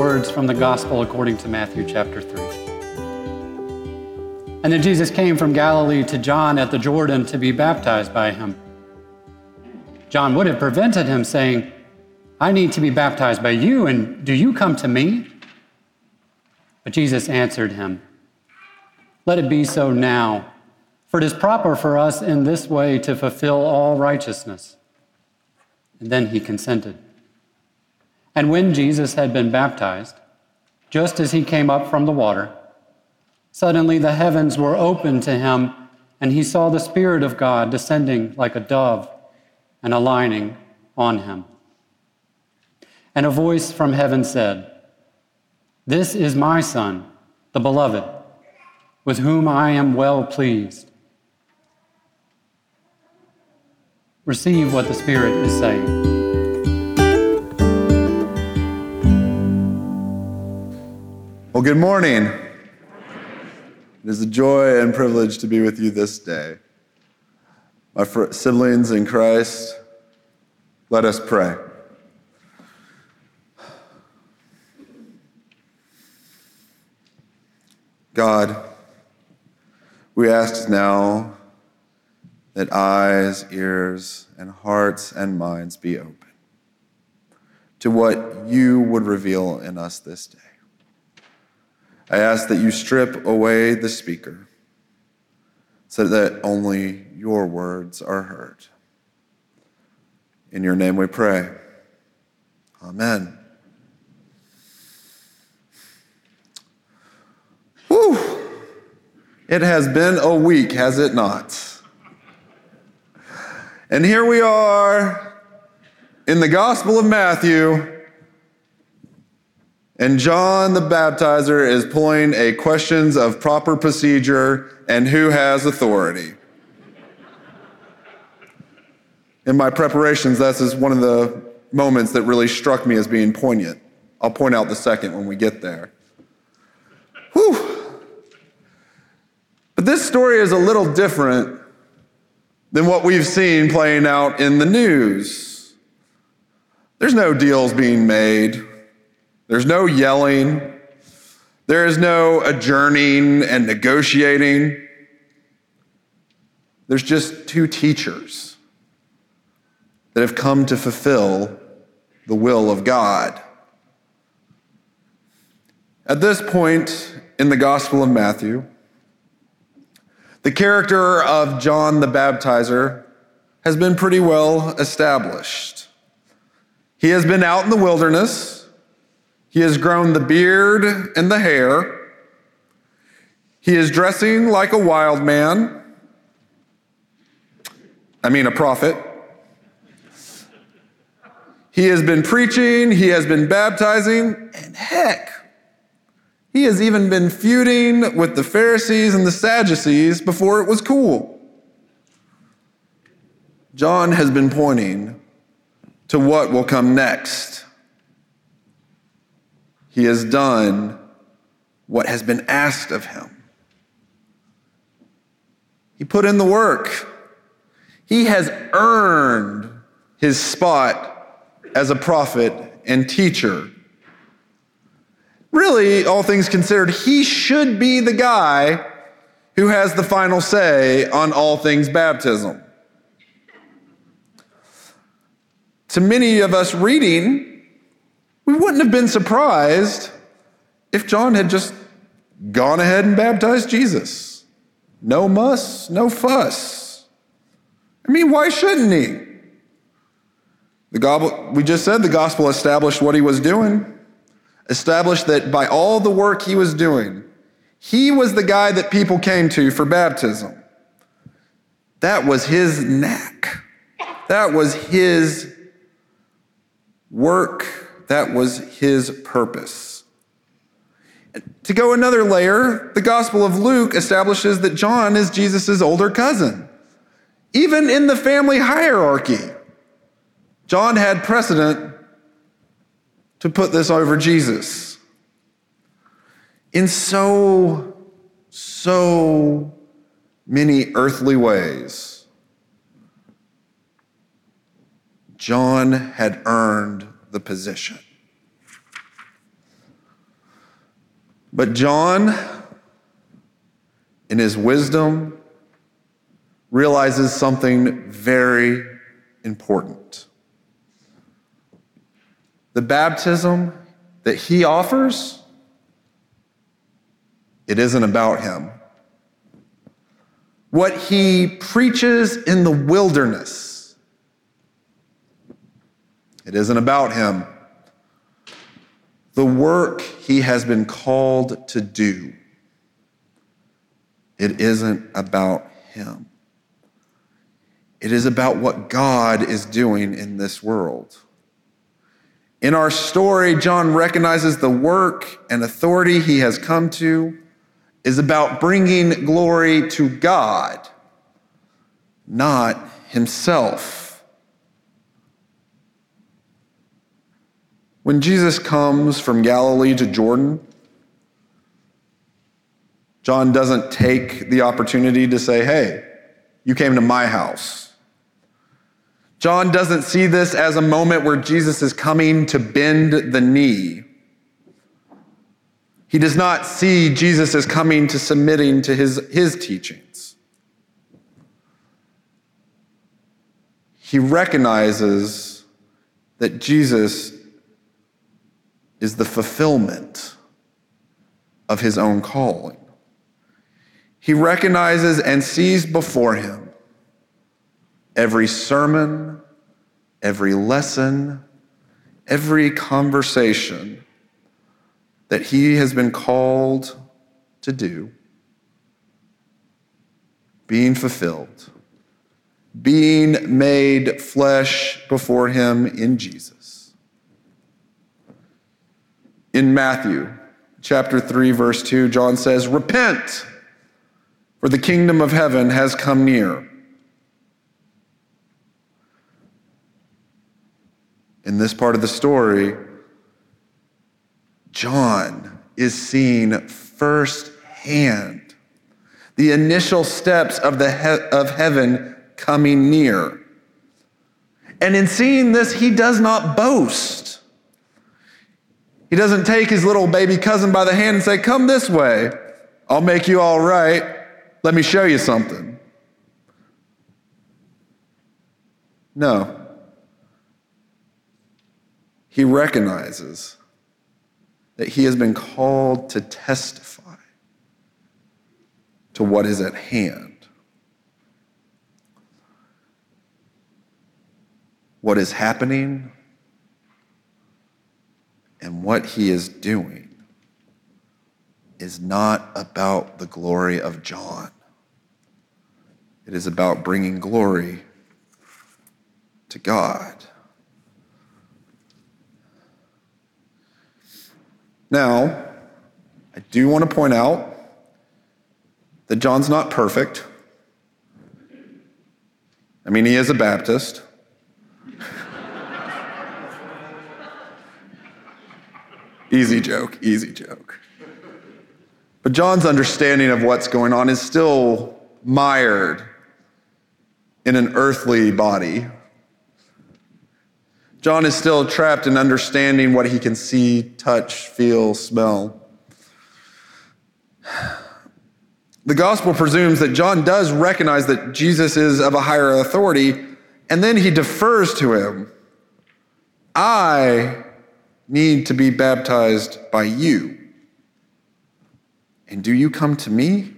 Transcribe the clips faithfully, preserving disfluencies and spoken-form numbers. words from the gospel according to Matthew chapter three. And then Jesus came from Galilee to John at the Jordan to be baptized by him. John would have prevented him, saying, "I need to be baptized by you, and do you come to me?" But Jesus answered him, "Let it be so now, for it is proper for us in this way to fulfill all righteousness." And then he consented. And when Jesus had been baptized, just as he came up from the water, suddenly the heavens were opened to him, and he saw the Spirit of God descending like a dove and alighting on him. And a voice from heaven said, "This is my Son, the Beloved, with whom I am well pleased." Receive what the Spirit is saying. Well, good morning. It is a joy and privilege to be with you this day. My fr- siblings in Christ, let us pray. God, we ask now that eyes, ears, and hearts and minds be open to what you would reveal in us this day. I ask that you strip away the speaker so that only your words are heard. In your name we pray. Amen. Whew! It has been a week, has it not? And here we are in the Gospel of Matthew. And John the Baptizer is pulling a questions of proper procedure and who has authority. In my preparations, this is one of the moments that really struck me as being poignant. I'll point out the second when we get there. Whew. But this story is a little different than what we've seen playing out in the news. There's no deals being made. There's no yelling. There is no adjourning and negotiating. There's just two teachers that have come to fulfill the will of God. At this point in the Gospel of Matthew, the character of John the Baptizer has been pretty well established. He has been out in the wilderness. He has grown the beard and the hair. He is dressing like a wild man. I mean, a prophet. He has been preaching, he has been baptizing, and heck, he has even been feuding with the Pharisees and the Sadducees before it was cool. John has been pointing to what will come next. He has done what has been asked of him. He put in the work. He has earned his spot as a prophet and teacher. Really, all things considered, he should be the guy who has the final say on all things baptism. To many of us reading, we wouldn't have been surprised if John had just gone ahead and baptized Jesus. No muss, no fuss. I mean, why shouldn't he? The gospel, we just said the gospel established what he was doing, established that by all the work he was doing, he was the guy that people came to for baptism. That was his knack. That was his work. That was his purpose. To go another layer, the Gospel of Luke establishes that John is Jesus' older cousin. Even in the family hierarchy, John had precedent to put this over Jesus. In so, so many earthly ways, John had earned the position. But John, in his wisdom, realizes something very important. The baptism that he offers, it isn't about him. What he preaches in the wilderness, it isn't about him. The work he has been called to do, it isn't about him. It is about what God is doing in this world. In our story, John recognizes the work and authority he has come to is about bringing glory to God, not himself. When Jesus comes from Galilee to Jordan, John doesn't take the opportunity to say, hey, you came to my house. John doesn't see this as a moment where Jesus is coming to bend the knee. He does not see Jesus as coming to submitting to his, his teachings. He recognizes that Jesus is the fulfillment of his own calling. He recognizes and sees before him every sermon, every lesson, every conversation that he has been called to do, being fulfilled, being made flesh before him in Jesus. In Matthew chapter three, verse two, John says, "Repent, for the kingdom of heaven has come near." In this part of the story, John is seeing firsthand the initial steps of the he- of heaven coming near. And in seeing this, he does not boast. He doesn't take his little baby cousin by the hand and say, come this way. I'll make you all right. Let me show you something. No. He recognizes that he has been called to testify to what is at hand. What is happening and what he is doing is not about the glory of John. It is about bringing glory to God. Now, I do want to point out that John's not perfect. I mean, he is a Baptist. Easy joke, easy joke. But John's understanding of what's going on is still mired in an earthly body. John is still trapped in understanding what he can see, touch, feel, smell. The gospel presumes that John does recognize that Jesus is of a higher authority, and then he defers to him. I need to be baptized by you. And do you come to me?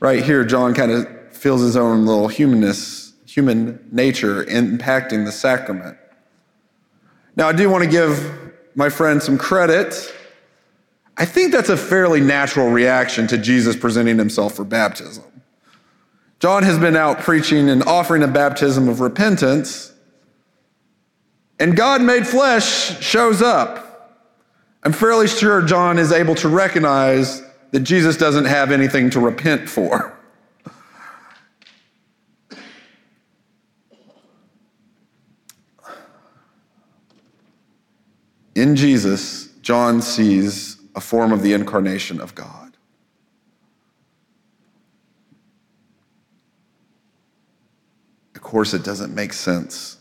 Right here, John kind of feels his own little humanness. Human nature impacting the sacrament. Now, I do want to give my friend some credit. I think that's a fairly natural reaction to Jesus presenting himself for baptism. John has been out preaching and offering a baptism of repentance, and God made flesh shows up. I'm fairly sure John is able to recognize that Jesus doesn't have anything to repent for. In Jesus, John sees a form of the incarnation of God. Of course, it doesn't make sense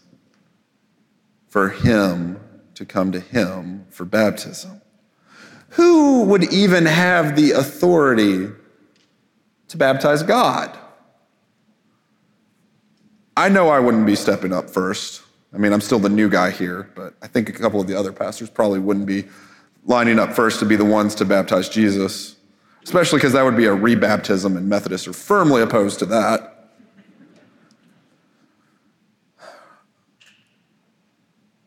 for him to come to him for baptism. Who would even have the authority to baptize God? I know I wouldn't be stepping up first. I mean, I'm still the new guy here, but I think a couple of the other pastors probably wouldn't be lining up first to be the ones to baptize Jesus, especially because that would be a rebaptism, and Methodists are firmly opposed to that.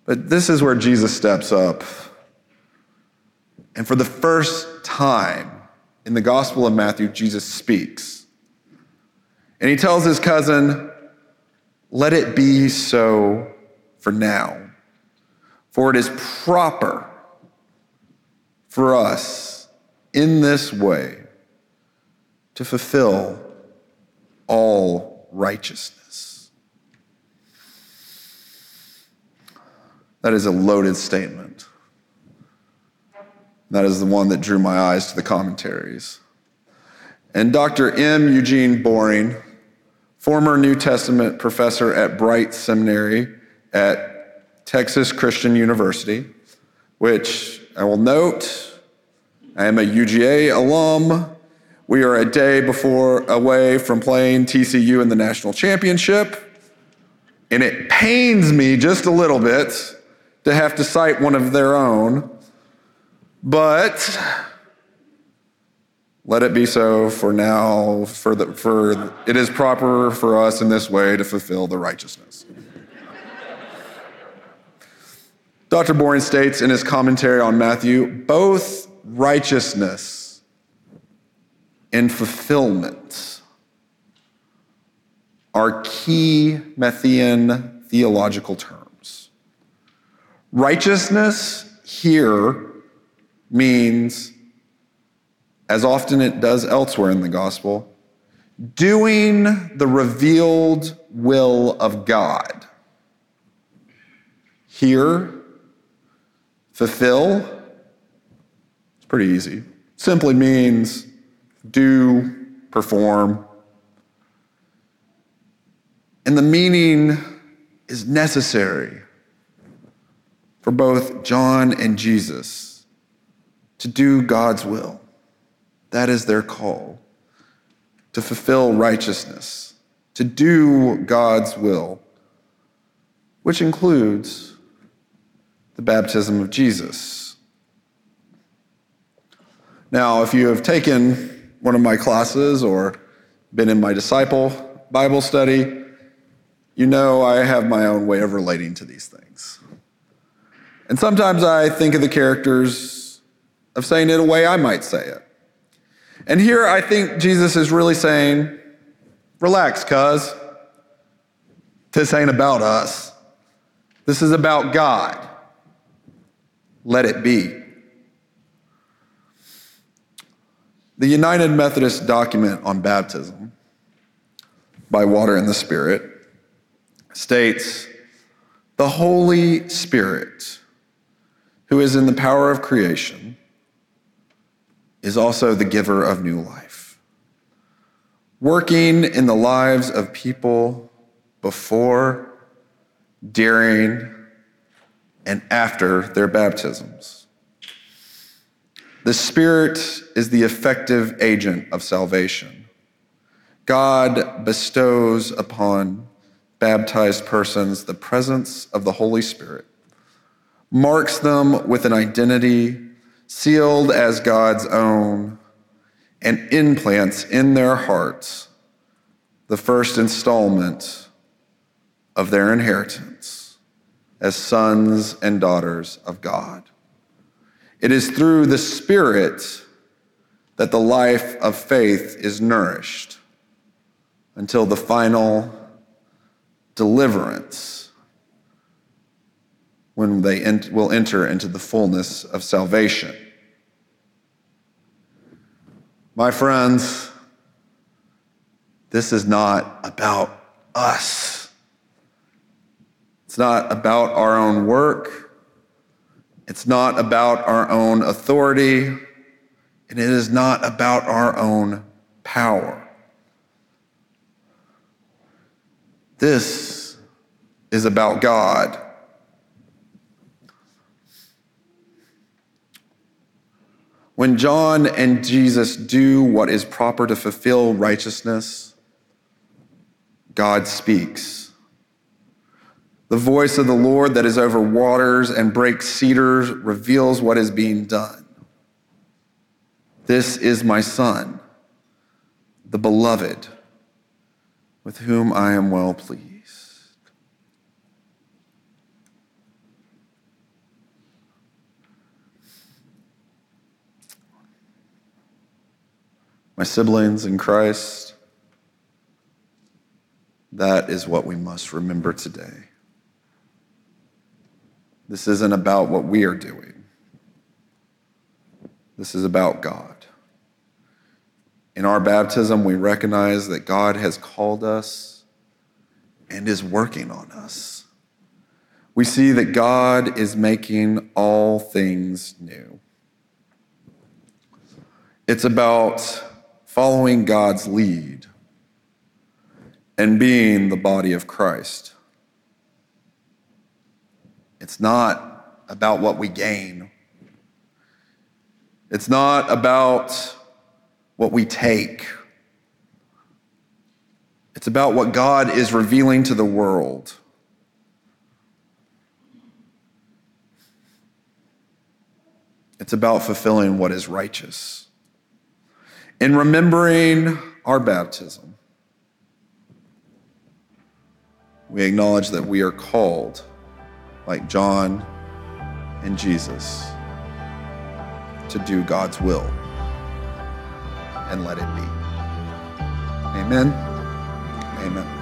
But this is where Jesus steps up. And for the first time in the Gospel of Matthew, Jesus speaks. And he tells his cousin, "Let it be so for now, for it is proper for us in this way to fulfill all righteousness." That is a loaded statement. That is the one that drew my eyes to the commentaries. And Doctor M. Eugene Boring, former New Testament professor at Bright Seminary at Texas Christian University, which I will note, I am a U G A alum. We are a day before away from playing T C U in the national championship. And it pains me just a little bit to have to cite one of their own, but let it be so for now, for, the, for it is proper for us in this way to fulfill the righteousness. Doctor Boring states in his commentary on Matthew, both righteousness and fulfillment are key Matthean theological terms. Righteousness here means, as often it does elsewhere in the gospel, doing the revealed will of God. Here, fulfill, it's pretty easy. Simply means do, perform. And the meaning is necessary for both John and Jesus to do God's will. That is their call, to fulfill righteousness, to do God's will, which includes the baptism of Jesus. Now, if you have taken one of my classes or been in my disciple Bible study, you know I have my own way of relating to these things. And sometimes I think of the characters of saying it a way I might say it. And here I think Jesus is really saying, relax, cuz. This ain't about us. This is about God. Let it be. The United Methodist document on baptism by water and the Spirit states, the Holy Spirit, who is in the power of creation, is also the giver of new life, working in the lives of people before, during, and after their baptisms. The Spirit is the effective agent of salvation. God bestows upon baptized persons the presence of the Holy Spirit, marks them with an identity sealed as God's own, and implants in their hearts the first installment of their inheritance as sons and daughters of God. It is through the Spirit that the life of faith is nourished until the final deliverance, when they ent- will enter into the fullness of salvation. My friends, this is not about us. It's not about our own work. It's not about our own authority. And it is not about our own power. This is about God. When John and Jesus do what is proper to fulfill righteousness, God speaks. The voice of the Lord that is over waters and breaks cedars reveals what is being done. This is my Son, the beloved, with whom I am well pleased. My siblings in Christ, that is what we must remember today. This isn't about what we are doing. This is about God. In our baptism, we recognize that God has called us and is working on us. We see that God is making all things new. It's about following God's lead and being the body of Christ. It's not about what we gain. It's not about what we take. It's about what God is revealing to the world. It's about fulfilling what is righteous. In remembering our baptism, we acknowledge that we are called, like John and Jesus, to do God's will and let it be. Amen. Amen.